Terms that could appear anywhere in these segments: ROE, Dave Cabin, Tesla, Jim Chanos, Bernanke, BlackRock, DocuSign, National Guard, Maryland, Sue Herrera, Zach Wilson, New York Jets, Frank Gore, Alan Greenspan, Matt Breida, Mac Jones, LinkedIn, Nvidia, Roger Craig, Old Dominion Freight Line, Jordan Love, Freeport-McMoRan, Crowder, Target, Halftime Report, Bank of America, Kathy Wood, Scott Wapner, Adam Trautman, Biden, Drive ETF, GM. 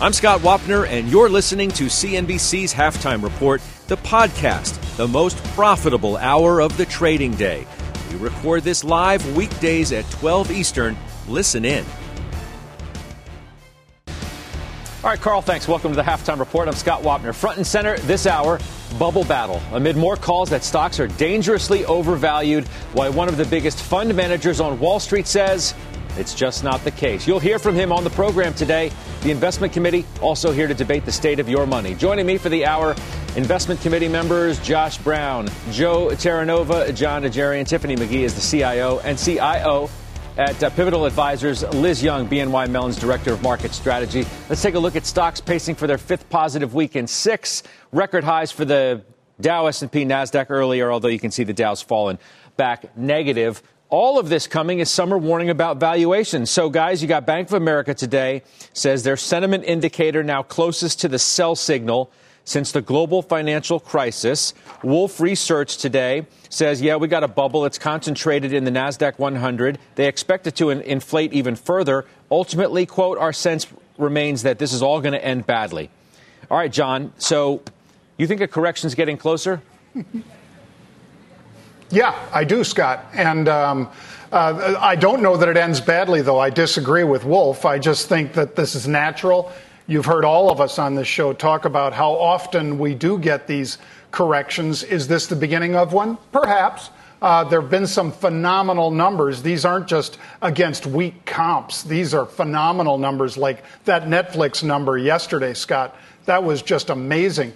I'm Scott Wapner, and you're listening to CNBC's Halftime Report, the podcast, the most profitable hour of the trading day. We record this live weekdays at 12 Eastern. Listen in. All right, Carl, thanks. Welcome to the Halftime Report. I'm Scott Wapner. Front and center this hour, bubble battle. Amid more calls that stocks are dangerously overvalued, why one of the biggest fund managers on Wall Street says it's just not the case. You'll hear from him on the program today. The Investment Committee also here to debate the state of your money. Joining me for the hour, Investment Committee members Josh Brown, Joe Terranova, John Najarian, Tiffany McGee is the CIO and CIO at Pivotal Advisors, Liz Young, BNY Mellon's Director of Market Strategy. Let's take a look at stocks pacing for their fifth positive week in six. Record highs for the Dow, S&P, Nasdaq earlier, although you can see the Dow's fallen back negative. All of this coming is summer warning about valuation. So, guys, you got Bank of America today, says their sentiment indicator now closest to the sell signal since the global financial crisis. Wolf Research today says, yeah, we got a bubble. It's concentrated in the Nasdaq 100. They expect it to inflate even further. Ultimately, quote, our sense remains that this is all going to end badly. All right, John. So you think a correction's getting closer? Yeah, I do, Scott. And I don't know that it ends badly, though. I disagree with Wolf. I just think that this is natural. You've heard all of us on this show talk about how often we do get these corrections. Is this the beginning of one? Perhaps. There have been some phenomenal numbers. These aren't just against weak comps. These are phenomenal numbers like that Netflix number yesterday, Scott. That was just amazing.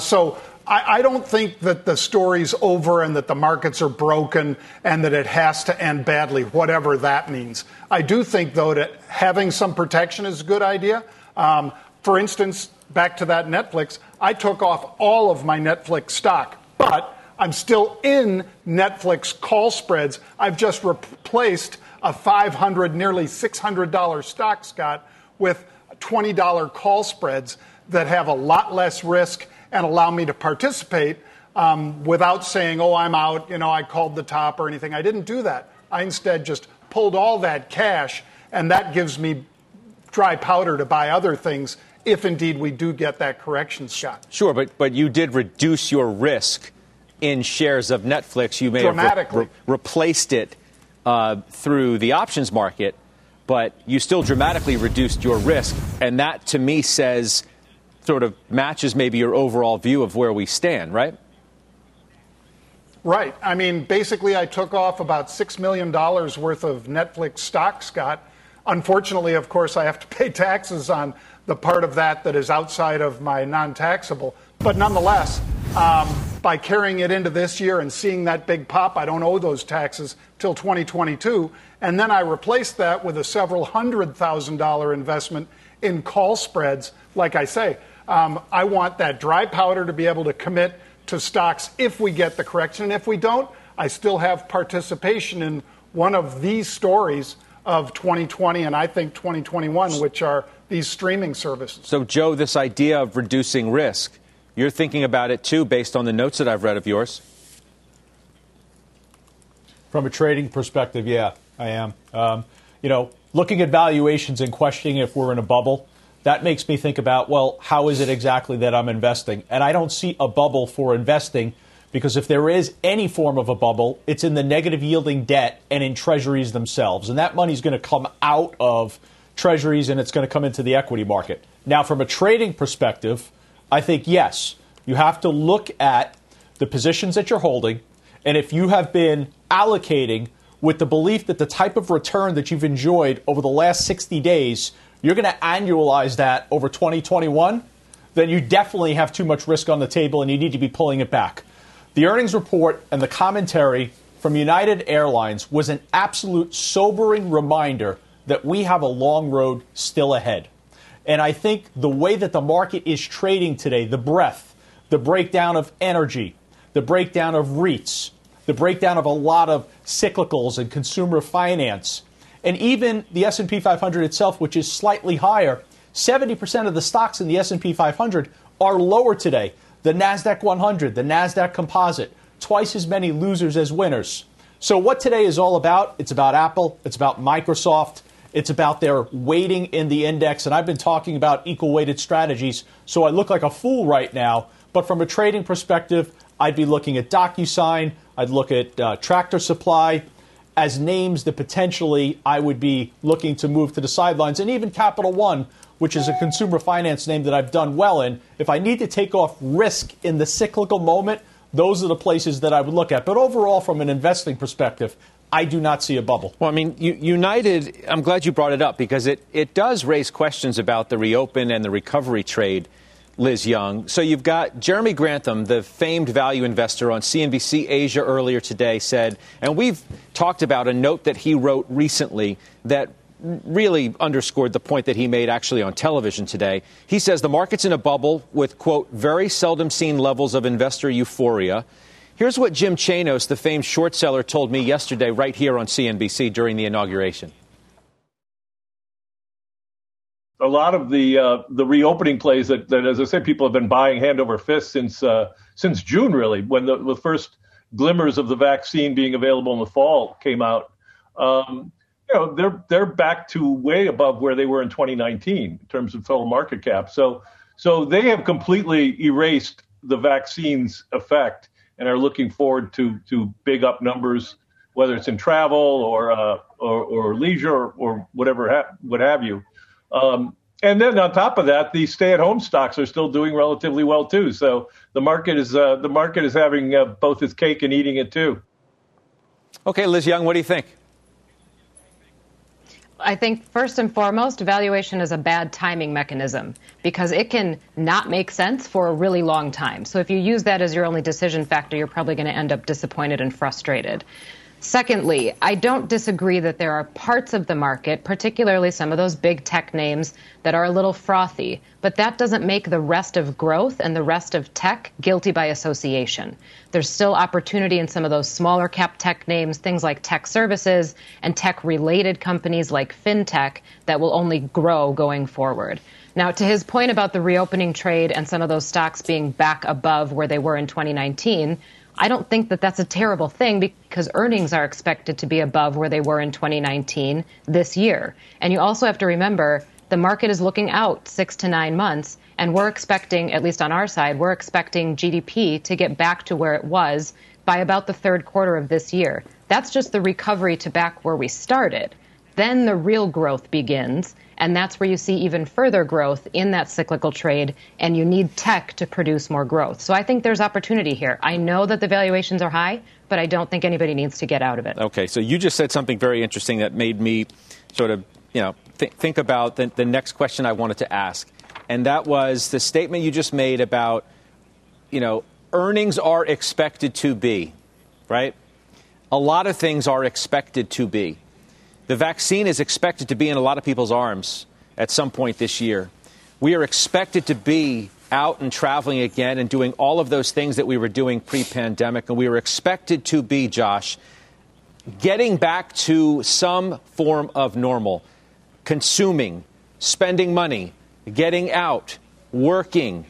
So I don't think that the story's over and that the markets are broken and that it has to end badly, whatever that means. I do think, though, that having some protection is a good idea. For instance, back to that Netflix, I took off all of my Netflix stock, but I'm still in Netflix call spreads. I've just replaced a $500, nearly $600 stock, Scott, with $20 call spreads that have a lot less risk and allow me to participate without saying, oh, I'm out, you know, I called the top or anything. I didn't do that. I instead just pulled all that cash, and that gives me dry powder to buy other things if indeed we do get that correction, Scott. Sure, but you did reduce your risk in shares of Netflix. You may have replaced it through the options market, but you still dramatically reduced your risk. And that, to me, says sort of matches maybe your overall view of where we stand, right? Right. I mean, basically, I took off about $6 million worth of Netflix stock, Scott. Unfortunately, of course, I have to pay taxes on the part of that that is outside of my non-taxable. But nonetheless, by carrying it into this year and seeing that big pop, I don't owe those taxes till 2022. And then I replaced that with a several $100,000 investment in call spreads. Like I say, I want that dry powder to be able to commit to stocks if we get the correction. And if we don't, I still have participation in one of these stories of 2020 and I think 2021, which are these streaming services. So, Joe, this idea of reducing risk, you're thinking about it, too, based on the notes that I've read of yours. From a trading perspective, yeah, I am. Looking at valuations and questioning if we're in a bubble, that makes me think about, well, how is it exactly that I'm investing? And I don't see a bubble for investing because if there is any form of a bubble, it's in the negative yielding debt and in treasuries themselves. And that money's going to come out of treasuries and it's going to come into the equity market. Now, from a trading perspective, I think, yes, you have to look at the positions that you're holding. And if you have been allocating with the belief that the type of return that you've enjoyed over the last 60 days, you're going to annualize that over 2021, then you definitely have too much risk on the table and you need to be pulling it back. The earnings report and the commentary from United Airlines was an absolute sobering reminder that we have a long road still ahead. And I think the way that the market is trading today, the breadth, the breakdown of energy, the breakdown of REITs, the breakdown of a lot of cyclicals and consumer finance, and even the S&P 500 itself, which is slightly higher, 70% of the stocks in the S&P 500 are lower today. The Nasdaq 100, the Nasdaq Composite, twice as many losers as winners. So what today is all about, it's about Apple, it's about Microsoft, it's about their weighting in the index. And I've been talking about equal weighted strategies, so I look like a fool right now. But from a trading perspective, I'd be looking at DocuSign, I'd look at Tractor Supply as names that potentially I would be looking to move to the sidelines, and even Capital One, which is a consumer finance name that I've done well in. If I need to take off risk in the cyclical moment, those are the places that I would look at. But overall, from an investing perspective, I do not see a bubble. Well, I mean, United, I'm glad you brought it up because it does raise questions about the reopen and the recovery trade, Liz Young. So you've got Jeremy Grantham, the famed value investor on CNBC Asia earlier today, said, and we've talked about a note that he wrote recently that really underscored the point that he made actually on television today. He says the market's in a bubble with, quote, very seldom seen levels of investor euphoria. Here's what Jim Chanos, the famed short seller, told me yesterday right here on CNBC during the inauguration. A lot of the reopening plays that, as I said, people have been buying hand over fist since June, really, when the first glimmers of the vaccine being available in the fall came out. They're back to way above where they were in 2019 in terms of total market cap. So they have completely erased the vaccine's effect and are looking forward to big up numbers, whether it's in travel or leisure or whatever, what have you. And then on top of that, the stay-at-home stocks are still doing relatively well too. So the market is having both its cake and eating it too. Okay, Liz Young, what do you think? I think first and foremost, valuation is a bad timing mechanism because it can not make sense for a really long time. So if you use that as your only decision factor, you're probably going to end up disappointed and frustrated. Secondly, I don't disagree that there are parts of the market, particularly some of those big tech names, that are a little frothy, but that doesn't make the rest of growth and the rest of tech guilty by association. There's still opportunity in some of those smaller cap tech names, things like tech services and tech related companies like FinTech that will only grow going forward. Now, to his point about the reopening trade and some of those stocks being back above where they were in 2019, I don't think that that's a terrible thing because earnings are expected to be above where they were in 2019 this year. And you also have to remember the market is looking out 6 to 9 months, and we're expecting, at least on our side, we're expecting GDP to get back to where it was by about the third quarter of this year. That's just the recovery to back where we started. Then the real growth begins, and that's where you see even further growth in that cyclical trade, and you need tech to produce more growth. So I think there's opportunity here. I know that the valuations are high, but I don't think anybody needs to get out of it. Okay, so you just said something very interesting that made me sort of, think about the next question I wanted to ask, and that was the statement you just made about, earnings are expected to be, right? A lot of things are expected to be. The vaccine is expected to be in a lot of people's arms at some point this year. We are expected to be out and traveling again and doing all of those things that we were doing pre-pandemic. And we were expected to be, Josh, getting back to some form of normal, consuming, spending money, getting out, working,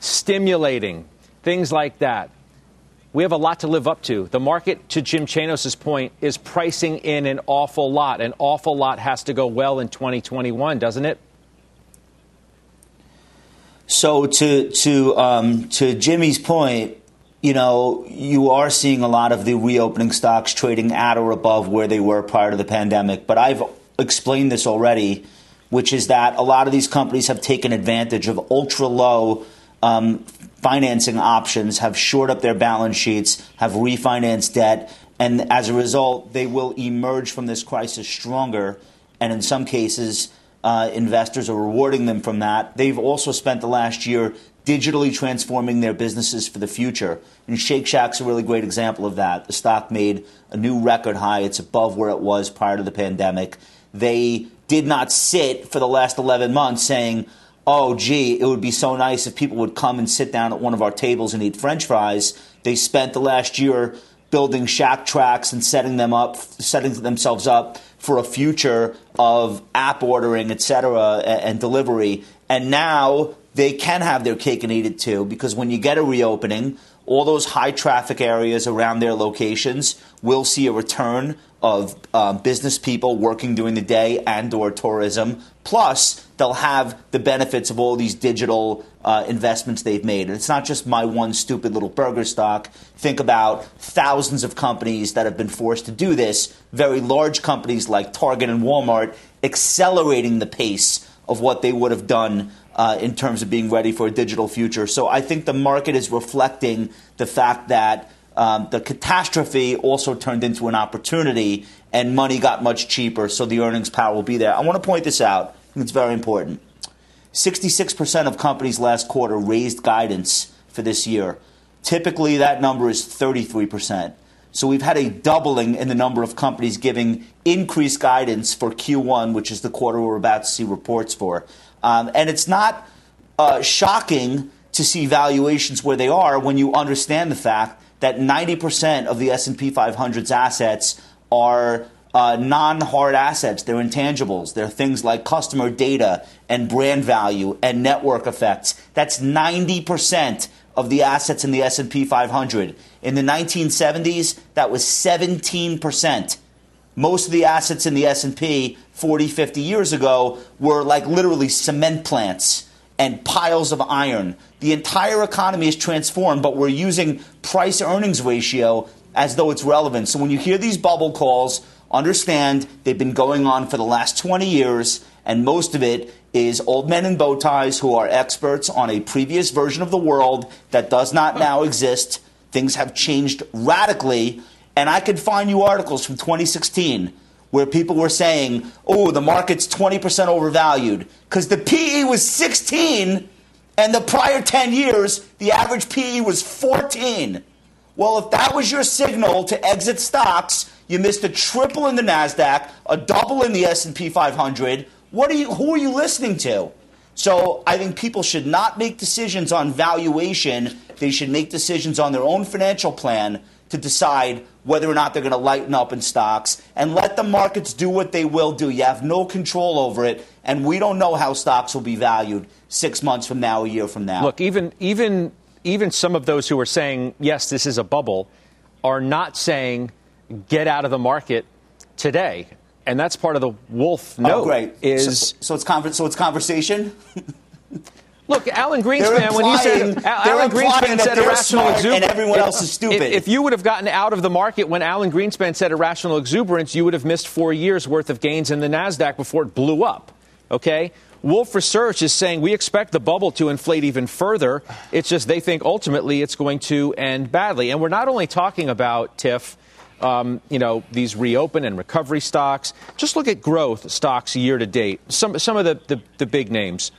stimulating, things like that. We have a lot to live up to. The market, to Jim Chanos' point, is pricing in an awful lot. An awful lot has to go well in 2021, doesn't it? So to Jimmy's point, you are seeing a lot of the reopening stocks trading at or above where they were prior to the pandemic. But I've explained this already, which is that a lot of these companies have taken advantage of ultra-low financing options, have shored up their balance sheets, have refinanced debt, and as a result, they will emerge from this crisis stronger. And in some cases, investors are rewarding them from that. They've also spent the last year digitally transforming their businesses for the future. And Shake Shack's a really great example of that. The stock made a new record high. It's above where it was prior to the pandemic. They did not sit for the last 11 months saying, oh, gee, it would be so nice if people would come and sit down at one of our tables and eat French fries. They spent the last year building shack tracks and setting themselves up for a future of app ordering, et cetera, and delivery. And now they can have their cake and eat it too, because when you get a reopening, all those high traffic areas around their locations will see a return of business people working during the day and or tourism. Plus, they'll have the benefits of all these digital investments they've made. And it's not just my one stupid little burger stock. Think about thousands of companies that have been forced to do this. Very large companies like Target and Walmart accelerating the pace of what they would have done in terms of being ready for a digital future. So I think the market is reflecting the fact that the catastrophe also turned into an opportunity and money got much cheaper, so the earnings power will be there. I want to point this out. I think it's very important. 66% of companies last quarter raised guidance for this year. Typically, that number is 33%. So we've had a doubling in the number of companies giving increased guidance for Q1, which is the quarter we're about to see reports for. And it's not shocking to see valuations where they are when you understand the fact that 90% of the S&P 500's assets are non-hard assets. They're intangibles. They're things like customer data and brand value and network effects. That's 90% of the assets in the S&P 500. In the 1970s, that was 17%. Most of the assets in the S&P 40, 50 years ago were like literally cement plants and piles of iron. The entire economy is transformed, but we're using price-earnings ratio as though it's relevant. So when you hear these bubble calls, understand they've been going on for the last 20 years, and most of it is old men in bow ties who are experts on a previous version of the world that does not now exist. Things have changed radically. And I could find you articles from 2016 where people were saying, oh, the market's 20% overvalued because the PE was 16 and the prior 10 years, the average PE was 14. Well, if that was your signal to exit stocks, you missed a triple in the Nasdaq, a double in the S&P 500. Who are you listening to? So I think people should not make decisions on valuation. They should make decisions on their own financial plan to decide whether or not they're going to lighten up in stocks, and let the markets do what they will do. You have no control over it, and we don't know how stocks will be valued 6 months from now, a year from now. Look, even some of those who are saying, yes, this is a bubble, are not saying get out of the market today. And that's part of the Wolf note. Oh, great. So it's conversation? Look, Alan Greenspan, when he said Alan Greenspan said irrational exuberance, and everyone else is stupid. If you would have gotten out of the market when Alan Greenspan said irrational exuberance, you would have missed 4 years worth of gains in the Nasdaq before it blew up. OK, Wolf Research is saying we expect the bubble to inflate even further. It's just they think ultimately it's going to end badly. And we're not only talking about, Tiff, these reopen and recovery stocks. Just look at growth stocks year to date. Some of the big names,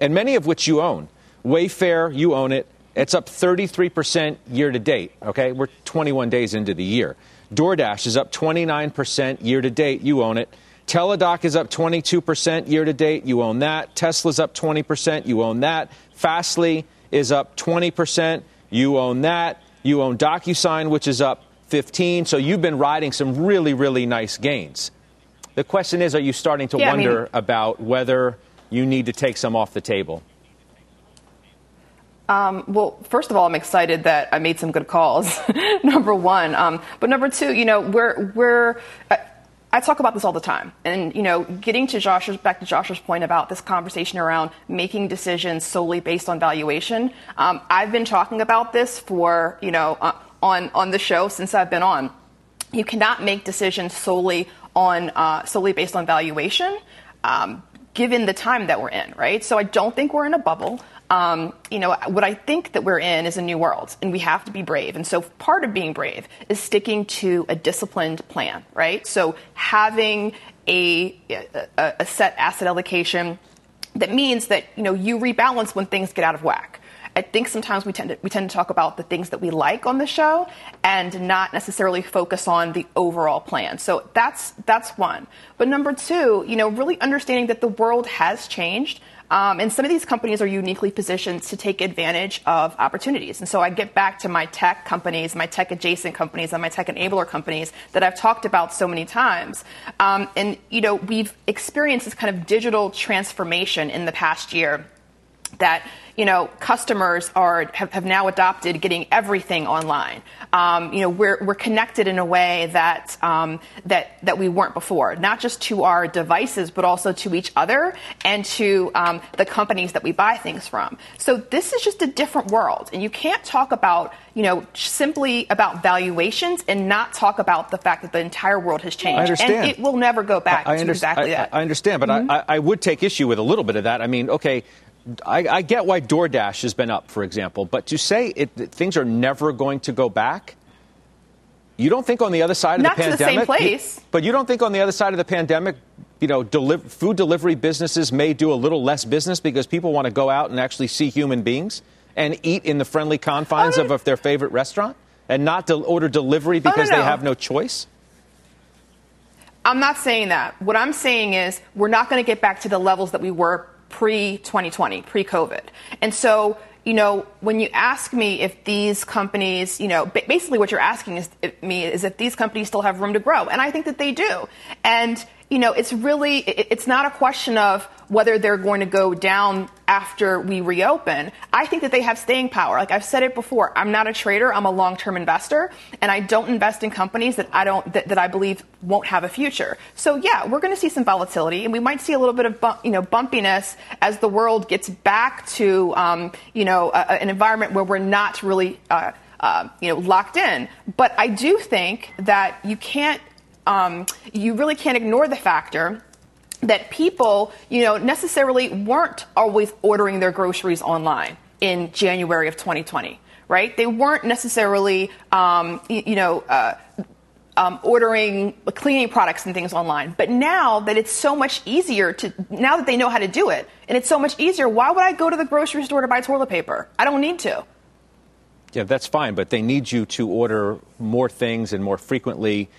and many of which you own. Wayfair, you own it. It's up 33% year to date. OK, we're 21 days into the year. DoorDash is up 29% year to date. You own it. Teladoc is up 22% year to date. You own that. Tesla's up 20%. You own that. Fastly is up 20%. You own that. You own DocuSign, which is up 15%. So you've been riding some really, really nice gains. The question is, are you starting to wonder about whether you need to take some off the table? Well, first of all, I'm excited that I made some good calls, number one. But number two, I talk about this all the time. And, getting to Josh's point about this conversation around making decisions solely based on valuation, I've been talking about this for, on the show since I've been on. You cannot make decisions solely based on valuation. Given the time that we're in, right? So I don't think we're in a bubble. What I think that we're in is a new world, and we have to be brave. And so part of being brave is sticking to a disciplined plan, right? So having a set asset allocation that means that, you know, you rebalance when things get out of whack. I think sometimes we tend to talk about the things that we like on the show and not necessarily focus on the overall plan. So that's one. But number two, you know, really understanding that the world has changed. And some of these companies are uniquely positioned to take advantage of opportunities. And so I get back to my tech companies, my tech adjacent companies, and my tech enabler companies that I've talked about so many times. And, you know, we've experienced this kind of digital transformation in the past year that, you know, customers have now adopted getting everything online. You know, we're connected in a way that that we weren't before, not just to our devices, but also to each other and to the companies that we buy things from. So this is just a different world, and you can't talk about, you know, simply about valuations and not talk about the fact that the entire world has changed. I understand. And it will never go back to exactly that. I understand, but mm-hmm. I would take issue with a little bit of that. I mean, okay. I get why DoorDash has been up, for example, but to say that things are never going to go back, you don't think on the other side of the pandemic. Not to the same place. But you don't think on the other side of the pandemic, you know, food delivery businesses may do a little less business because people want to go out and actually see human beings and eat in the friendly confines of their favorite restaurant and not order delivery because they have no choice? I'm not saying that. What I'm saying is we're not going to get back to the levels that we were pre-2020, pre-COVID. And so, you know, when you ask me if these companies, you know, basically what you're asking me is if these companies still have room to grow. And I think that they do. And, you know, it's really, it's not a question of whether they're going to go down after we reopen. I think that they have staying power. Like I've said it before, I'm not a trader. I'm a long-term investor, and I don't invest in companies that I believe won't have a future. So yeah, we're going to see some volatility, and we might see a little bit of bumpiness as the world gets back to an environment where we're not really locked in. But I do think that you can't. You really can't ignore the factor that people, you know, necessarily weren't always ordering their groceries online in January of 2020, right? They weren't necessarily, ordering cleaning products and things online. But now that it's so much easier now that they know how to do it, and it's so much easier, why would I go to the grocery store to buy toilet paper? I don't need to. Yeah, that's fine, but they need you to order more things and more frequently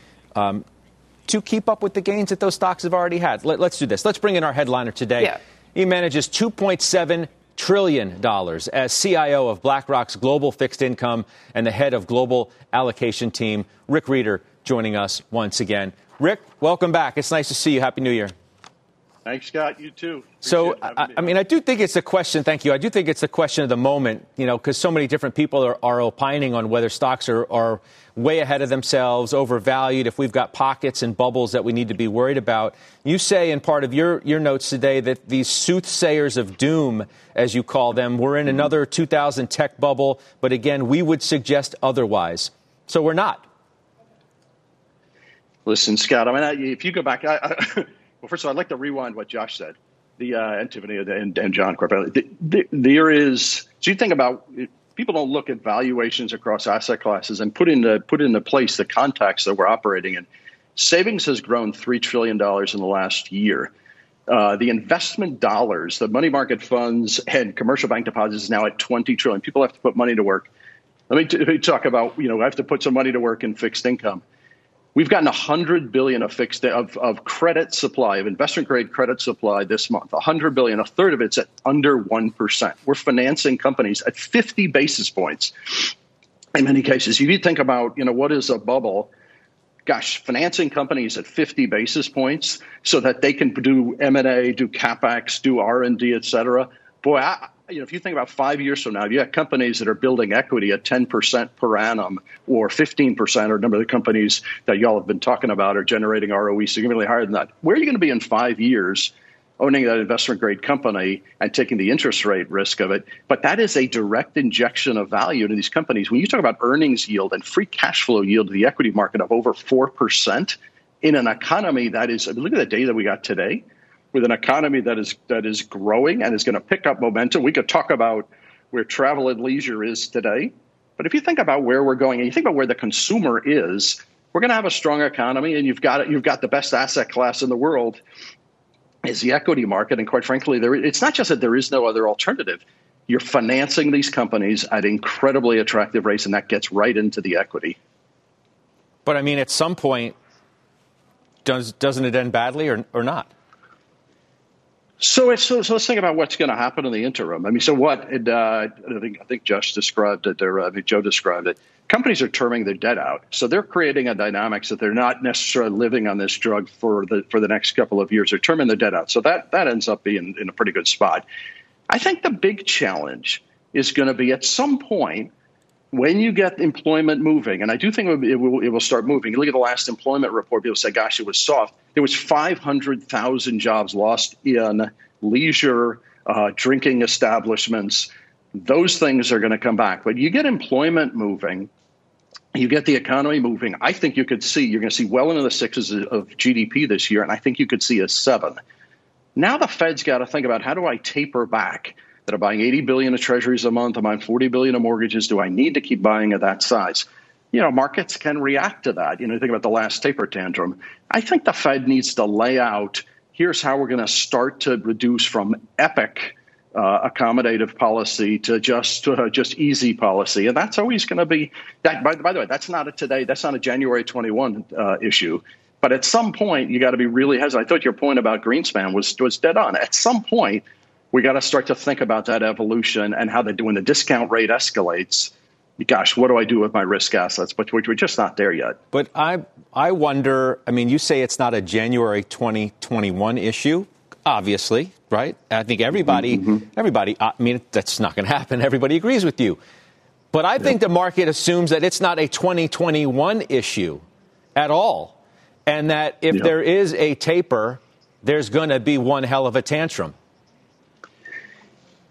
to keep up with the gains that those stocks have already had. Let's do this. Let's bring in our headliner today. Yeah. He manages $2.7 trillion as CIO of BlackRock's Global Fixed Income and the head of Global Allocation Team. Rick Rieder joining us once again. Rick, welcome back. It's nice to see you. Happy New Year. Thanks, Scott. You too. So, I do think it's a question. Thank you. I do think it's a question of the moment, you know, because so many different people are opining on whether stocks are way ahead of themselves, overvalued, if we've got pockets and bubbles that we need to be worried about. You say in part of your notes today that these soothsayers of doom, as you call them, were in another 2000 tech bubble. But again, we would suggest otherwise. So we're not. Listen, Scott, if you go back, well, first of all, I'd like to rewind what Josh said, and Tiffany and John. There is, so you think about, people don't look at valuations across asset classes and put into place the context that we're operating in. Savings has grown $3 trillion in the last year. The investment dollars, the money market funds and commercial bank deposits is now at $20 trillion. People have to put money to work. Let me talk about, I have to put some money to work in fixed income. We've gotten $100 billion of credit supply, of investment-grade credit supply this month. $100 billion, a third of it's at under 1%. We're financing companies at 50 basis points in many cases. If you think about, what is a bubble, gosh, financing companies at 50 basis points so that they can do M&A, do CapEx, do R&D, et cetera. Boy, if you think about 5 years from now, if you have companies that are building equity at 10% per annum or 15%, or a number of the companies that y'all have been talking about are generating ROE significantly higher than that, where are you going to be in 5 years owning that investment-grade company and taking the interest rate risk of it? But that is a direct injection of value into these companies. When you talk about earnings yield and free cash flow yield to the equity market of over 4% in an economy that is – look at the data that we got today – with an economy that is growing and is going to pick up momentum. We could talk about where travel and leisure is today. But if you think about where we're going and you think about where the consumer is, we're going to have a strong economy, and you've got the best asset class in the world is the equity market. And quite frankly, it's not just that there is no other alternative. You're financing these companies at incredibly attractive rates, and that gets right into the equity. But, I mean, at some point, doesn't it end badly or not? So let's think about what's going to happen in the interim. I mean, so what? I think Josh described it, or Joe described it. Companies are terming their debt out, so they're creating a dynamics that they're not necessarily living on this drug for the next couple of years. They're terming their debt out, so that ends up being in a pretty good spot. I think the big challenge is going to be at some point when you get employment moving, and I do think it will start moving. You look at the last employment report, people say, gosh, it was soft. There was 500,000 jobs lost in leisure, drinking establishments. Those things are going to come back. But you get employment moving, you get the economy moving. I think you're going to see well into the 6s of GDP this year, and I think you could see a 7. Now the Fed's got to think about, how do I taper back? That are buying $80 billion of treasuries a month, I'm buying $40 billion of mortgages. Do I need to keep buying at that size? You know, markets can react to that. You know, think about the last taper tantrum. I think the Fed needs to lay out, here's how we're going to start to reduce from epic accommodative policy to just easy policy. And that's always going to be, that. By the way, that's not a today, that's not a January 21 issue. But at some point, you got to be really hesitant. I thought your point about Greenspan was dead on. At some point, we got to start to think about that evolution and how they do when the discount rate escalates. Gosh, what do I do with my risk assets? But we're just not there yet. But I wonder, I mean, you say it's not a January 2021 issue, obviously, right? I think everybody, I mean, that's not going to happen. Everybody agrees with you. But I think the market assumes that it's not a 2021 issue at all. And that if there is a taper, there's going to be one hell of a tantrum.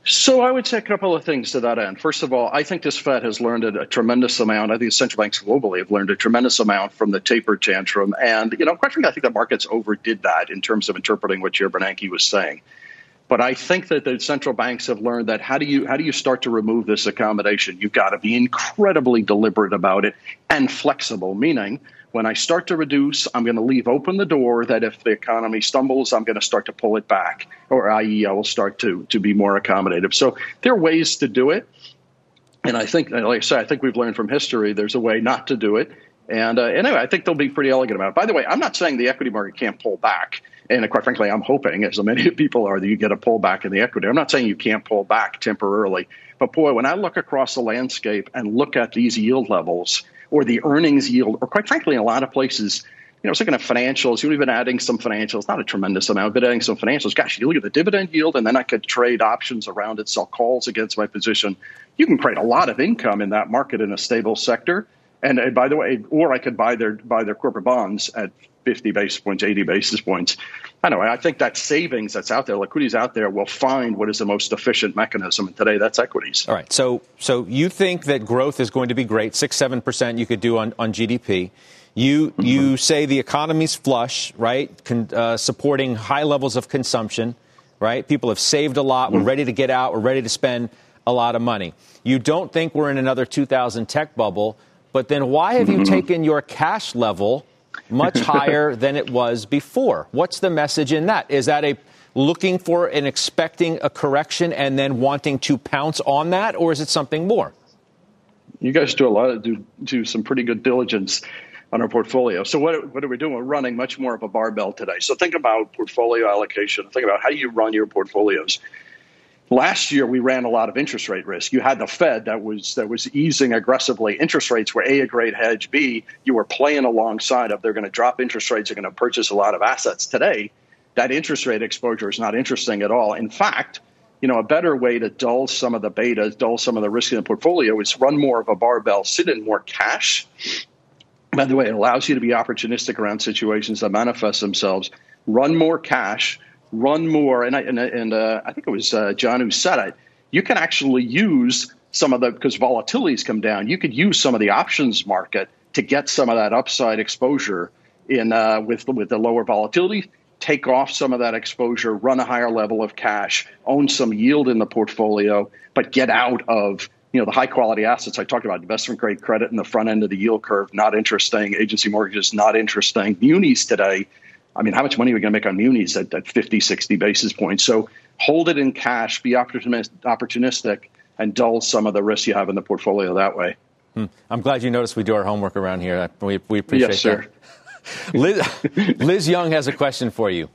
So I would say a couple of things to that end. First of all, I think this Fed has learned a tremendous amount. I think central banks globally have learned a tremendous amount from the taper tantrum. And, you know, quite frankly, I think the markets overdid that in terms of interpreting what Chair Bernanke was saying. But I think that the central banks have learned that how do you start to remove this accommodation? You've got to be incredibly deliberate about it and flexible, meaning when I start to reduce, I'm going to leave open the door that if the economy stumbles, I'm going to start to pull it back, or i.e. I will start to be more accommodative. So there are ways to do it. And I think, like I said, I think we've learned from history there's a way not to do it. And anyway, I think they'll be pretty elegant about it. By the way, I'm not saying the equity market can't pull back. And quite frankly, I'm hoping, as many people are, that you get a pullback in the equity. I'm not saying you can't pull back temporarily. But boy, when I look across the landscape and look at these yield levels or the earnings yield, or quite frankly, in a lot of places, you know, I was looking at financials. You've been adding some financials, not a tremendous amount, but adding some financials. Gosh, you look at the dividend yield, and then I could trade options around it, sell calls against my position. You can create a lot of income in that market in a stable sector. And by the way, or I could buy their corporate bonds at 50 basis points, 80 basis points. Anyway, I think that savings that's out there, liquidity's out there, will find what is the most efficient mechanism. And today, that's equities. All right. So you think that growth is going to be great, 6-7% you could do on GDP. You say the economy's flush, right, supporting high levels of consumption, right? People have saved a lot. We're ready to get out. We're ready to spend a lot of money. You don't think we're in another 2000 tech bubble. But then why have you taken your cash level much higher than it was before? What's the message in that? Is that a looking for and expecting a correction and then wanting to pounce on that? Or is it something more? You guys do some pretty good diligence on our portfolio. So what are we doing? We're running much more of a barbell today. So think about portfolio allocation. Think about how you run your portfolios. Last year, we ran a lot of interest rate risk. You had the Fed that was easing aggressively. Interest rates were, A, a great hedge, B, you were playing alongside of they're going to drop interest rates, they're going to purchase a lot of assets. Today, that interest rate exposure is not interesting at all. In fact, you know, a better way to dull some of the beta, dull some of the risk in the portfolio is run more of a barbell, sit in more cash. By the way, it allows you to be opportunistic around situations that manifest themselves. Run more cash. Run more, I think it was John who said it, you can actually use some of the, because volatilities come down, you could use some of the options market to get some of that upside exposure in with the lower volatility, take off some of that exposure, run a higher level of cash, own some yield in the portfolio, but get out of, you know, the high-quality assets I talked about, investment-grade credit in the front end of the yield curve, not interesting, agency mortgages, not interesting, munis today, I mean, how much money are we going to make on munis at 50, 60 basis points? So hold it in cash, be opportunistic, and dull some of the risks you have in the portfolio that way. I'm glad you noticed we do our homework around here. We appreciate that. Liz Young has a question for you.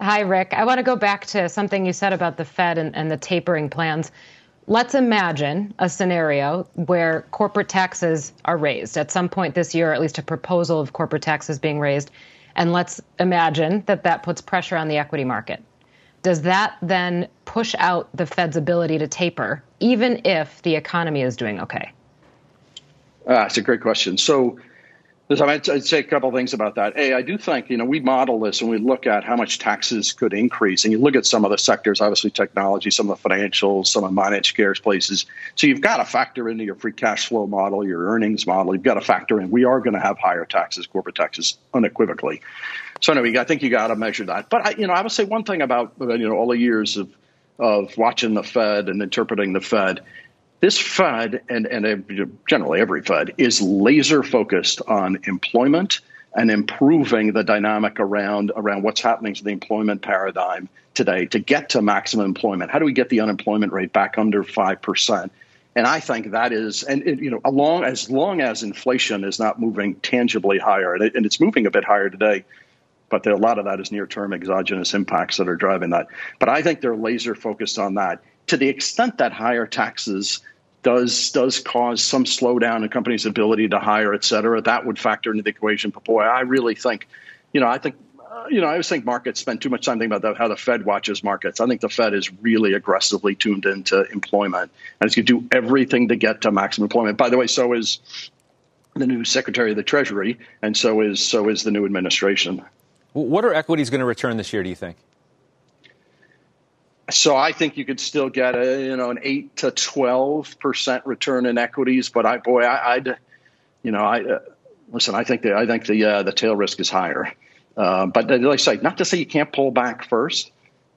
Hi, Rick. I want to go back to something you said about the Fed and the tapering plans. Let's imagine a scenario where corporate taxes are raised at some point this year, or at least a proposal of corporate taxes being raised. And let's imagine that that puts pressure on the equity market. Does that then push out the Fed's ability to taper, even if the economy is doing okay? That's a great question. So I'd say a couple of things about that. I do think, we model this and we look at how much taxes could increase. And you look at some of the sectors, obviously technology, some of the financials, some of the managed care places. So you've got to factor into your free cash flow model, your earnings model. You've got to factor in we are going to have higher taxes, corporate taxes, unequivocally. So anyway, I think you got to measure that. But, I would say one thing about, all the years of watching the Fed and interpreting the Fed. This Fed, and generally every Fed, is laser focused on employment and improving the dynamic around what's happening to the employment paradigm today to get to maximum employment. How do we get the unemployment rate back under 5%? And I think that is, as long as inflation is not moving tangibly higher, and it's moving a bit higher today, but a lot of that is near-term exogenous impacts that are driving that. But I think they're laser focused on that. To the extent that higher taxes does cause some slowdown in companies' ability to hire, et cetera, that would factor into the equation. But boy, I really think, I always think markets spend too much time thinking about how the Fed watches markets. I think the Fed is really aggressively tuned into employment, and it's going to do everything to get to maximum employment. By the way, so is the new Secretary of the Treasury, and so is the new administration. What are equities going to return this year, do you think? So I think you could still get an 8 to 12% return in equities, but I think the tail risk is higher. But like I say, not to say you can't pull back first,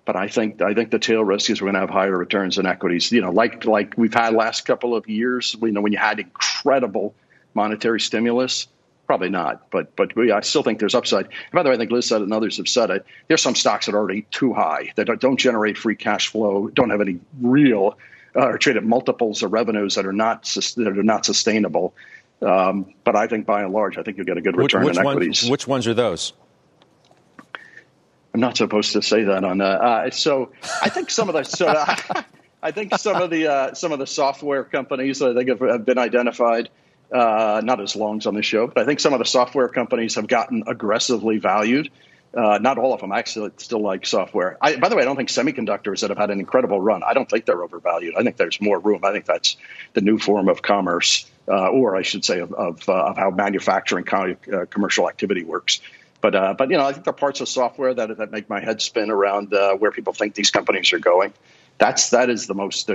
but I think the tail risk is we're going to have higher returns in equities. Like we've had last couple of years. When you had incredible monetary stimulus. Probably not, but I still think there's upside. And by the way, I think Liz said it and others have said it. There's some stocks that are already too high, that don't generate free cash flow, don't have any real or trade at multiples of revenues that are not sustainable. But I think by and large, I think you'll get a good return in equities. Which ones are those? I'm not supposed to say that on. So I think some of the. I think some of the software companies that I think have been identified. Not as long as on the show, but I think some of the software companies have gotten aggressively valued. Not all of them. I actually still like software. By the way, I don't think semiconductors that have had an incredible run, I don't think they're overvalued. I think there's more room. I think that's the new form of commerce, or I should say of how manufacturing commercial activity works. But I think there are parts of software that make my head spin around where people think these companies are going. That is the most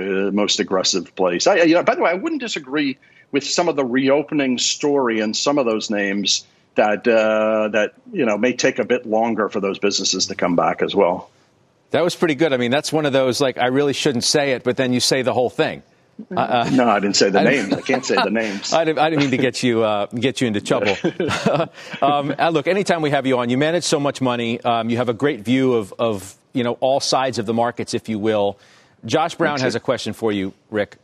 aggressive place. By the way, I wouldn't disagree with some of the reopening story and some of those names that may take a bit longer for those businesses to come back as well. That was pretty good. I mean, that's one of those, I really shouldn't say it, but then you say the whole thing. No, I didn't say the names. I can't say the names. I didn't mean to get you into trouble. Look, anytime we have you on, you manage so much money. You have a great view of all sides of the markets, if you will. Josh Brown has a question for you, Rick.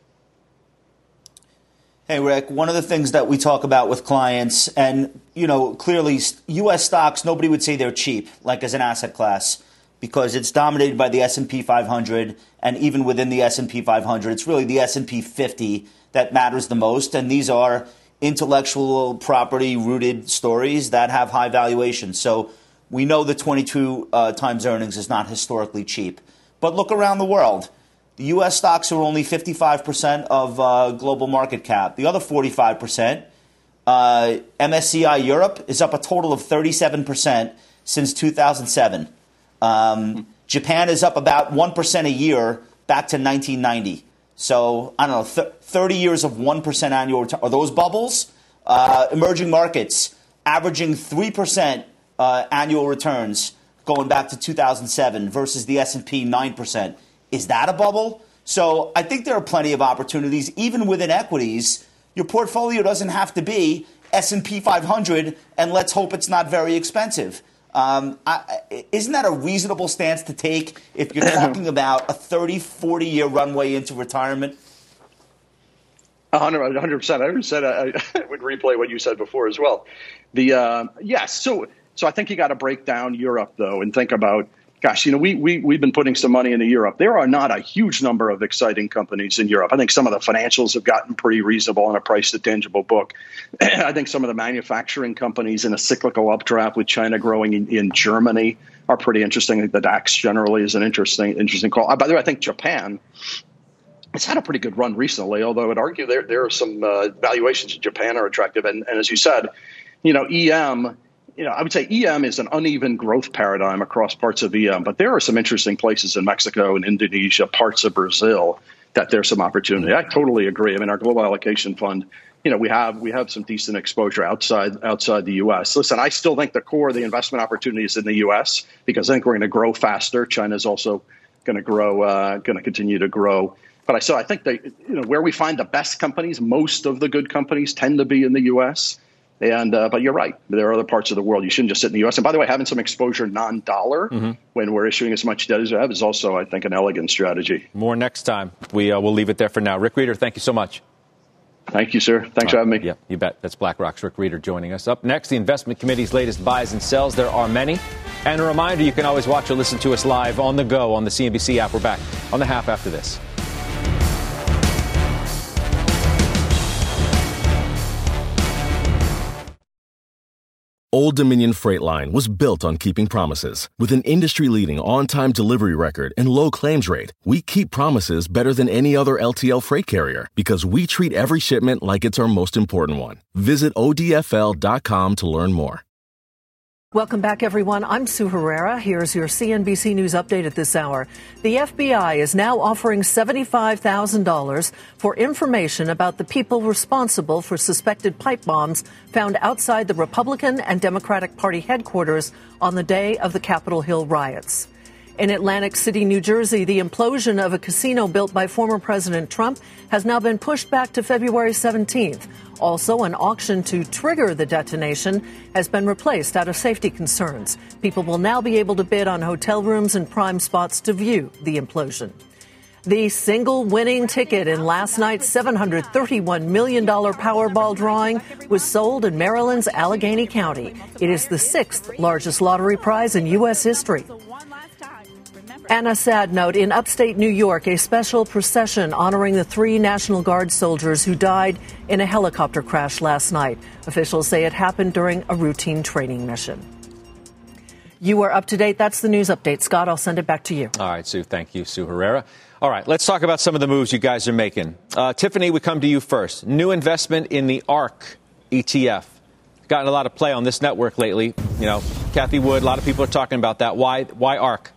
Hey, Rick, one of the things that we talk about with clients and, clearly U.S. stocks, nobody would say they're cheap, like as an asset class, because it's dominated by the S&P 500. And even within the S&P 500, it's really the S&P 50 that matters the most. And these are intellectual property rooted stories that have high valuations. So we know the 22 times earnings is not historically cheap. But look around the world. The U.S. stocks are only 55% of global market cap. The other 45%, MSCI Europe is up a total of 37% since 2007. Japan is up about 1% a year back to 1990. So, I don't know, 30 years of 1% annual return. Are those bubbles? Emerging markets averaging 3% annual returns going back to 2007 versus the S&P 9%. Is that a bubble? So I think there are plenty of opportunities, even within equities. Your portfolio doesn't have to be S&P 500 and let's hope it's not very expensive. Isn't that a reasonable stance to take if you're talking about a 30, 40-year runway into retirement? 100%. I would replay what you said before as well. So I think you got to break down Europe, though, and think about, gosh, you know, we've been putting some money into Europe. There are not a huge number of exciting companies in Europe. I think some of the financials have gotten pretty reasonable on a price to tangible book. I think some of the manufacturing companies in a cyclical updraft with China growing in Germany are pretty interesting. I think the DAX generally is an interesting call. By the way, I think Japan has had a pretty good run recently, although I would argue there are some valuations in Japan are attractive. And as you said, you know, I would say EM is an uneven growth paradigm across parts of EM, but there are some interesting places in Mexico and Indonesia, parts of Brazil, that there's some opportunity. I totally agree. I mean, our global allocation fund, you know, we have some decent exposure outside the U.S. Listen, I still think the core of the investment opportunity is in the U.S. because I think we're going to grow faster. China's also going to grow, going to continue to grow. But I think that, you know, where we find the best companies, most of the good companies tend to be in the U.S. And but you're right. There are other parts of the world. You shouldn't just sit in the U.S. And by the way, having some exposure non-dollar when we're issuing as much debt as we have is also, I think, an elegant strategy. More next time. We'll leave it there for now. Rick Rieder, thank you so much. Thank you, sir. Thanks for having me. Yeah, you bet. That's BlackRock's Rick Rieder joining us. Up next, the investment committee's latest buys and sells. There are many. And a reminder, you can always watch or listen to us live on the go on the CNBC app. We're back on the half after this. Old Dominion Freight Line was built on keeping promises. With an industry-leading on-time delivery record and low claims rate, we keep promises better than any other LTL freight carrier because we treat every shipment like it's our most important one. Visit odfl.com to learn more. Welcome back, everyone. I'm Sue Herrera. Here's your CNBC News update at this hour. The FBI is now offering $75,000 for information about the people responsible for suspected pipe bombs found outside the Republican and Democratic Party headquarters on the day of the Capitol Hill riots. In Atlantic City, New Jersey, the implosion of a casino built by former President Trump has now been pushed back to February 17th. Also, an auction to trigger the detonation has been replaced out of safety concerns. People will now be able to bid on hotel rooms and prime spots to view the implosion. The single winning ticket in last night's $731 million Powerball drawing was sold in Maryland's Allegheny County. It is the sixth largest lottery prize in U.S. history. And a sad note, in upstate New York, a special procession honoring the three National Guard soldiers who died in a helicopter crash last night. Officials say it happened during a routine training mission. You are up to date. That's the news update. Scott, I'll send it back to you. All right, Sue. Thank you, Sue Herrera. All right, let's talk about some of the moves you guys are making. Tiffany, we come to you first. New investment in the ARK ETF. Gotten a lot of play on this network lately. You know, Kathy Wood, a lot of people are talking about that. Why ARK?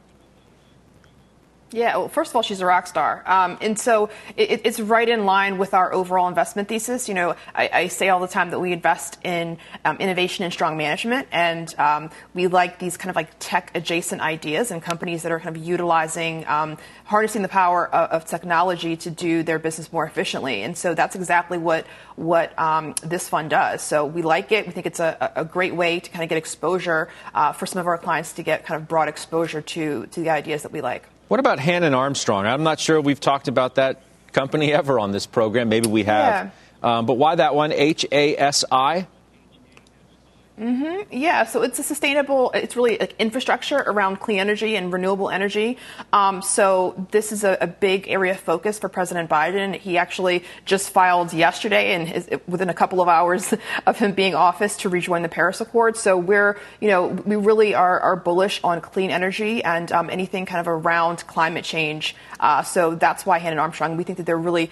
Yeah, well, first of all, she's a rock star. And so it's right in line with our overall investment thesis. You know, I say all the time that we invest in innovation and strong management. And we like these kind of like tech adjacent ideas and companies that are kind of utilizing, harnessing the power of technology to do their business more efficiently. And so that's exactly what this fund does. So we like it. We think it's a great way to kind of get exposure for some of our clients to get kind of broad exposure to the ideas that we like. What about Hannon Armstrong? I'm not sure we've talked about that company ever on this program. Maybe we have. Yeah. But why that one? HASI? Yeah, so it's a sustainable, it's really like infrastructure around clean energy and renewable energy. So this is a big area of focus for President Biden. He actually just filed yesterday and within a couple of hours of him being in office to rejoin the Paris Accord. So we really are bullish on clean energy and anything kind of around climate change. So that's why Hannon Armstrong, we think that they're really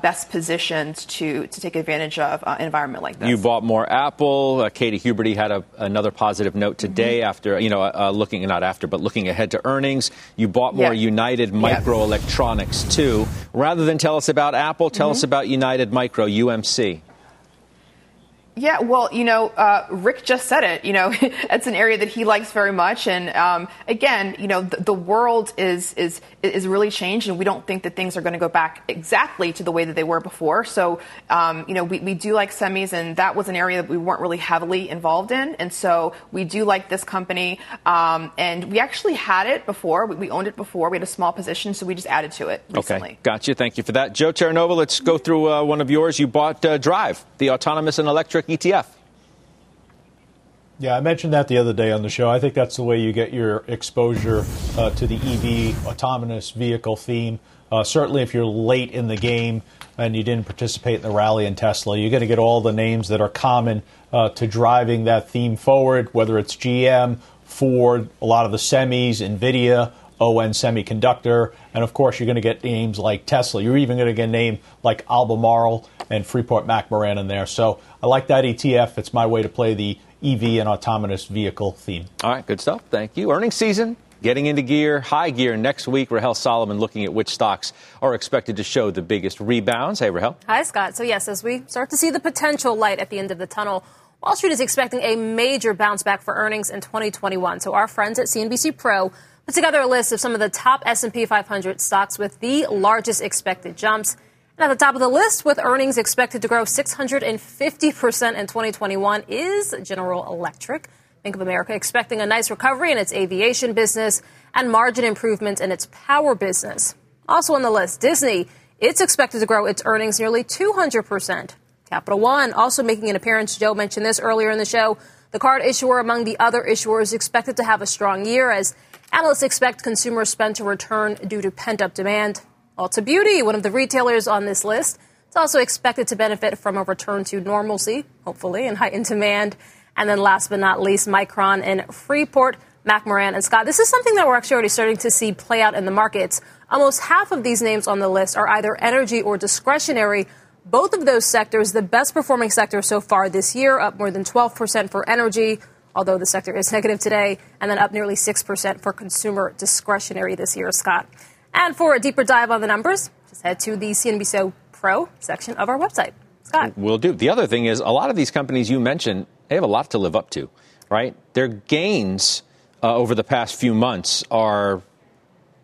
best positioned to take advantage of an environment like this. You bought more Apple. Katie Huberty had another positive note today after, you know, looking ahead to earnings. You bought more United Micro Electronics, too. Rather than tell us about Apple, tell us about United Micro, UMC. Yeah, well, Rick just said it. It's an area that he likes very much. And again, the world is really changed, and we don't think that things are going to go back exactly to the way that they were before. So, we do like semis, and that was an area that we weren't really heavily involved in. And so we do like this company. And we actually had it before. We owned it before. We had a small position, so we just added to it recently. Okay, gotcha. Thank you for that. Joe Terranova, let's go through one of yours. You bought Drive, the autonomous and electric ETF. Yeah, I mentioned that the other day on the show. I think that's the way you get your exposure to the EV autonomous vehicle theme. Certainly if you're late in the game and you didn't participate in the rally in Tesla, you're going to get all the names that are common to driving that theme forward, whether it's GM, Ford, a lot of the semis, NVIDIA, ON Semiconductor, and of course you're going to get names like Tesla. You're even going to get a name like Albemarle and Freeport-McMoRan in there. So I like that ETF. It's my way to play the EV and autonomous vehicle theme. All right, good stuff. Thank you. Earnings season, getting into gear, high gear next week. Rahel Solomon looking at which stocks are expected to show the biggest rebounds. Hey, Rahel. Hi, Scott. So, yes, as we start to see the potential light at the end of the tunnel, Wall Street is expecting a major bounce back for earnings in 2021. So our friends at CNBC Pro put together a list of some of the top S&P 500 stocks with the largest expected jumps. And at the top of the list, with earnings expected to grow 650% in 2021, is General Electric. Bank of America expecting a nice recovery in its aviation business and margin improvements in its power business. Also on the list, Disney. It's expected to grow its earnings nearly 200%. Capital One also making an appearance. Joe mentioned this earlier in the show. The card issuer, among the other issuers, expected to have a strong year as analysts expect consumer spend to return due to pent-up demand. Ulta Beauty, one of the retailers on this list, is also expected to benefit from a return to normalcy, hopefully, and heightened demand. And then last but not least, Micron and Freeport-McMoRan. And Scott, this is something that we're actually already starting to see play out in the markets. Almost half of these names on the list are either energy or discretionary. Both of those sectors, the best performing sector so far this year, up more than 12% for energy, although the sector is negative today, and then up nearly 6% for consumer discretionary this year, Scott. And for a deeper dive on the numbers, just head to the CNBC Pro section of our website. Scott. Will do. The other thing is a lot of these companies you mentioned, they have a lot to live up to, right? Their gains over the past few months are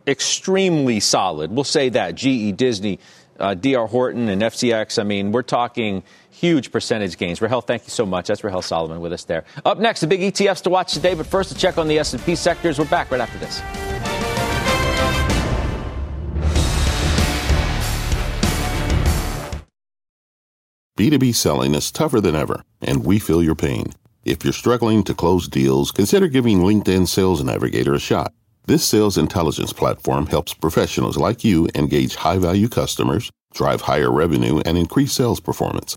extremely solid. We'll say that. GE, Disney, DR Horton, and FCX. I mean, we're talking huge percentage gains. Rahel, thank you so much. That's Rahel Solomon with us there. Up next, the big ETFs to watch today. But first, a check on the S&P sectors. We're back right after this. B2B selling is tougher than ever, and we feel your pain. If you're struggling to close deals, consider giving LinkedIn Sales Navigator a shot. This sales intelligence platform helps professionals like you engage high-value customers, drive higher revenue, and increase sales performance.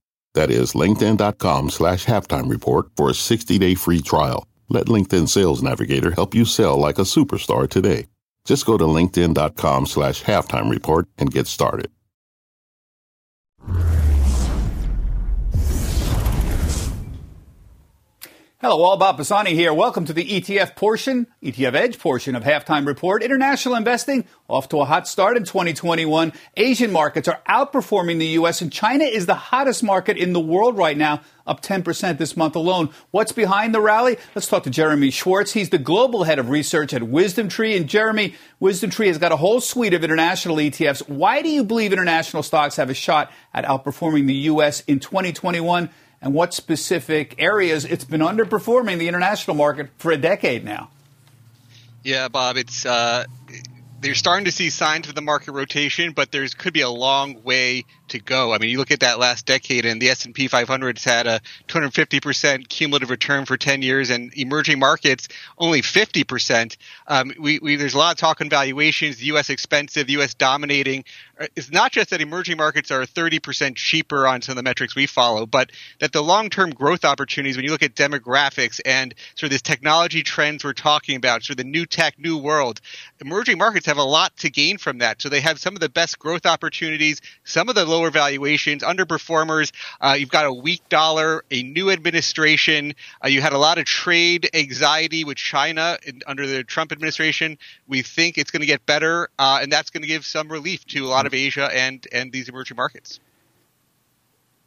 That is linkedin.com/halftimereport for a 60-day free trial. Let LinkedIn Sales Navigator help you sell like a superstar today. Just go to linkedin.com/halftimereport and get started. Hello, all. Bob Pisani here. Welcome to the ETF portion, ETF Edge portion of Halftime Report. International investing off to a hot start in 2021. Asian markets are outperforming the U.S., and China is the hottest market in the world right now, up 10% this month alone. What's behind the rally? Let's talk to Jeremy Schwartz. He's the global head of research at WisdomTree. And Jeremy, WisdomTree has got a whole suite of international ETFs. Why do you believe international stocks have a shot at outperforming the U.S. in 2021? And what specific areas it's been underperforming the international market for a decade now? Yeah, Bob, it's they're starting to see signs of the market rotation, but there could be a long way to go. I mean, you look at that last decade, and the S&P 500 has had a 250% cumulative return for 10 years, and emerging markets only 50%. There's a lot of talk on valuations, the U.S. expensive, U.S. dominating. It's not just that emerging markets are 30% cheaper on some of the metrics we follow, but that the long-term growth opportunities, when you look at demographics and sort of this technology trends we're talking about, sort of the new tech, new world, emerging markets have a lot to gain from that. So they have some of the best growth opportunities, some of the lower valuations, underperformers. You've got a weak dollar, a new administration. You had a lot of trade anxiety with China under the Trump administration. We think it's going to get better, and that's going to give some relief to a lot of Asia and these emerging markets.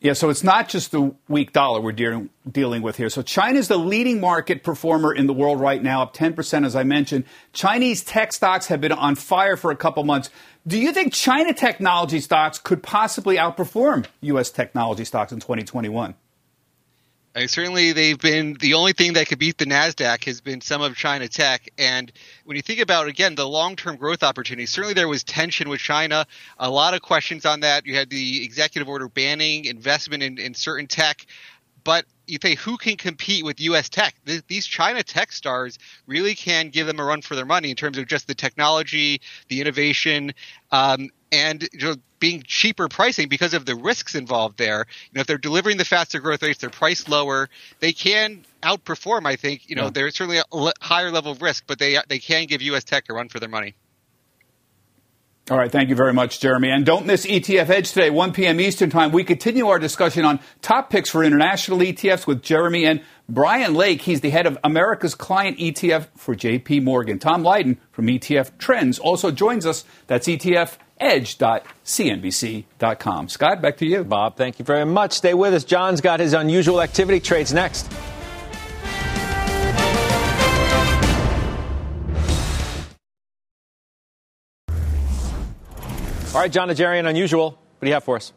Yeah, so it's not just the weak dollar we're dealing with here. So China's the leading market performer in the world right now, up 10%, as I mentioned. Chinese tech stocks have been on fire for a couple months. Do you think China technology stocks could possibly outperform U.S. technology stocks in 2021? Certainly, they've been the only thing that could beat the Nasdaq has been some of China tech. And when you think about, again, the long-term growth opportunities, certainly there was tension with China. A lot of questions on that. You had the executive order banning investment in certain tech. But you think, who can compete with U.S. tech? These China tech stars really can give them a run for their money in terms of just the technology, the innovation, and being cheaper pricing because of the risks involved there. You know, if they're delivering the faster growth rates, they're priced lower. They can outperform, I think. You know, there's certainly a higher level of risk, but they can give U.S. tech a run for their money. All right. Thank you very much, Jeremy. And don't miss ETF Edge today, 1 p.m. Eastern time. We continue our discussion on top picks for international ETFs with Jeremy and Brian Lake. He's the head of America's Client ETF for J.P. Morgan. Tom Lydon from ETF Trends also joins us. That's ETFedge.cnbc.com. Scott, back to you. Bob, thank you very much. Stay with us. John's got his unusual activity trades next. All right, John Najarian, unusual. What do you have for us?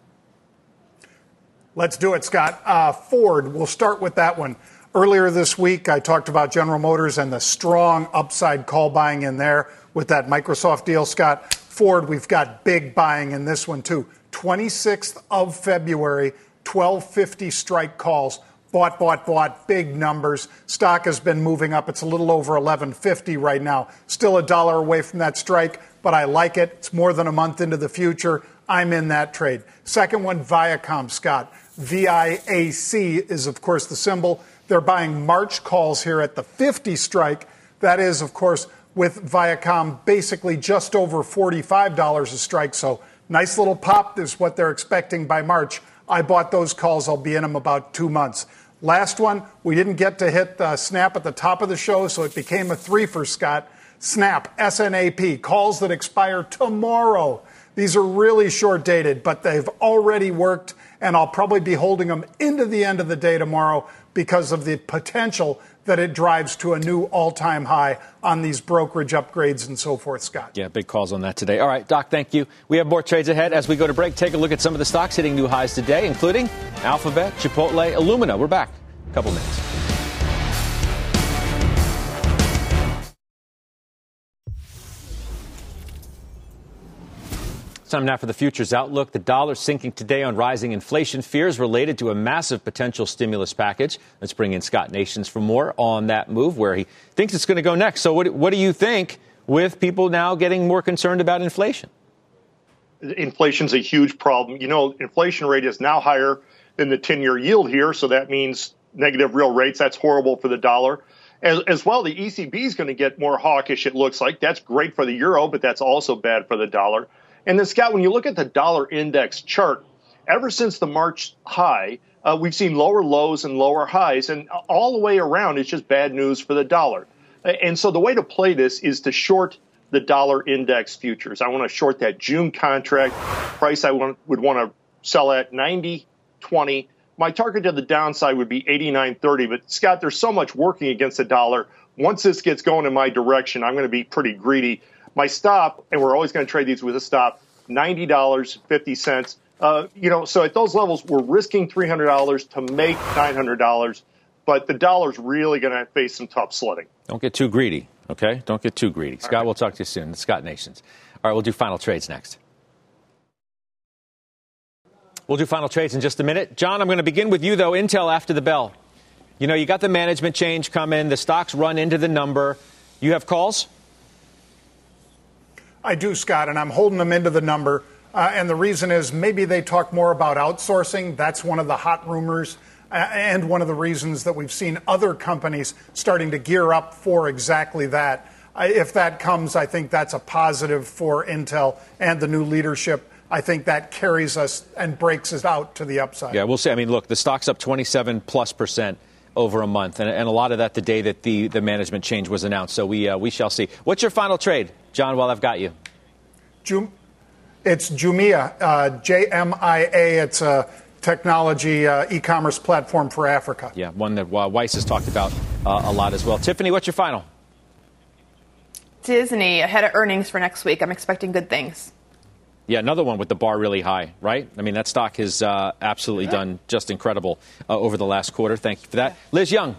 Let's do it, Scott. Ford, we'll start with that one. Earlier this week, I talked about General Motors and the strong upside call buying in there with that Microsoft deal, Scott. Ford, we've got big buying in this one, too. 26th of February, 1250 strike calls. Bought, big numbers. Stock has been moving up. It's a little over 1150 right now. Still a dollar away from that strike, but I like it. It's more than a month into the future. I'm in that trade. Second one, Viacom, Scott. VIAC is, of course, the symbol. They're buying March calls here at the 50 strike. That is, of course, with Viacom basically just over $45 a strike. So nice little pop is what they're expecting by March. I bought those calls. I'll be in them about 2 months. Last one, we didn't get to hit Snap at the top of the show, so it became a three for Scott. Snap, SNAP, calls that expire tomorrow. These are really short dated, but they've already worked, and I'll probably be holding them into the end of the day tomorrow because of the potential that it drives to a new all-time high on these brokerage upgrades and so forth, Scott. Yeah, big calls on that today. All right, Doc, thank you. We have more trades ahead. As we go to break, take a look at some of the stocks hitting new highs today, including Alphabet, Chipotle, Illumina. We're back in a couple minutes. It's time now for the futures outlook. The dollar sinking today on rising inflation fears related to a massive potential stimulus package. Let's bring in Scott Nations for more on that move, where he thinks it's going to go next. So what do you think with people now getting more concerned about inflation? Inflation's a huge problem. You know, inflation rate is now higher than the 10-year yield here. So that means negative real rates. That's horrible for the dollar. As well, the ECB is going to get more hawkish, it looks like. That's great for the euro, but that's also bad for the dollar. And then, Scott, when you look at the dollar index chart, ever since the March high, we've seen lower lows and lower highs. And all the way around, it's just bad news for the dollar. And so the way to play this is to short the dollar index futures. I want to short that June contract. Price I would want to sell at 90.20. My target to the downside would be 89.30. But, Scott, there's so much working against the dollar. Once this gets going in my direction, I'm going to be pretty greedy. My stop, and we're always going to trade these with a stop, $90.50. You know, so at those levels, we're risking $300 to make $900. But the dollar's really going to face some tough sledding. Don't get too greedy, okay? Don't get too greedy. Scott, we'll talk to you soon. It's Scott Nations. All right, we'll do final trades next. We'll do final trades in just a minute. John, I'm going to begin with you, though. Intel after the bell. You know, you got the management change come in. The stocks run into the number. You have calls? I do, Scott, and I'm holding them into the number. And the reason is maybe they talk more about outsourcing. That's one of the hot rumors and one of the reasons that we've seen other companies starting to gear up for exactly that. If that comes, I think that's a positive for Intel and the new leadership. I think that carries us and breaks us out to the upside. Yeah, we'll see. I mean, look, the stock's up 27+% over a month, and a lot of that the day that the management change was announced. So we shall see. What's your final trade, John, while I've got you? It's Jumia, J-M-I-A. It's a technology e-commerce platform for Africa. Yeah, one that Weiss has talked about a lot as well. Tiffany, what's your final? Disney, ahead of earnings for next week. I'm expecting good things. Yeah, another one with the bar really high, right? I mean, that stock has absolutely done just incredible over the last quarter. Thank you for that. Liz Young.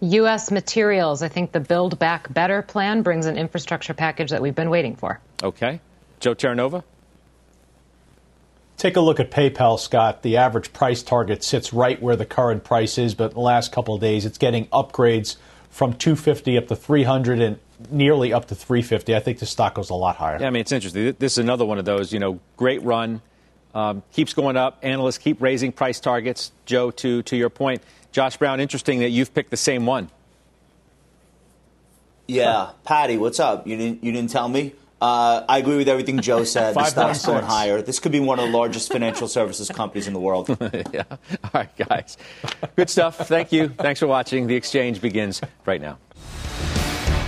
U.S. materials. I think the Build Back Better plan brings an infrastructure package that we've been waiting for. Okay. Joe Terranova. Take a look at PayPal, Scott. The average price target sits right where the current price is, but in the last couple of days, it's getting upgrades from 250 up to 300 and nearly up to 350. I think the stock goes a lot higher. Yeah, I mean, it's interesting. This is another one of those, you know, great run, keeps going up. Analysts keep raising price targets. Joe, to your point, Josh Brown, interesting that you've picked the same one. Yeah. Patty, what's up? You didn't tell me? I agree with everything Joe said. The stock's going higher. This could be one of the largest financial services companies in the world. Yeah. All right, guys. Good stuff. Thank you. Thanks for watching. The exchange begins right now.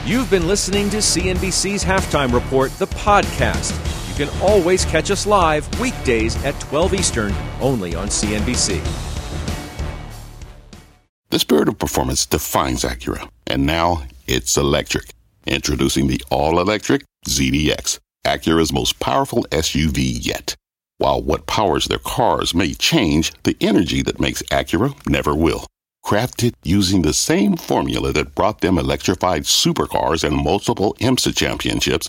You've been listening to CNBC's Halftime Report, the podcast. You can always catch us live weekdays at 12 Eastern, only on CNBC. The spirit of performance defines Acura, and now it's electric. Introducing the all-electric ZDX, Acura's most powerful SUV yet. While what powers their cars may change, the energy that makes Acura never will. Crafted using the same formula that brought them electrified supercars and multiple IMSA championships,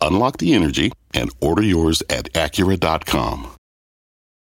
Unlock the energy and order yours at Acura.com.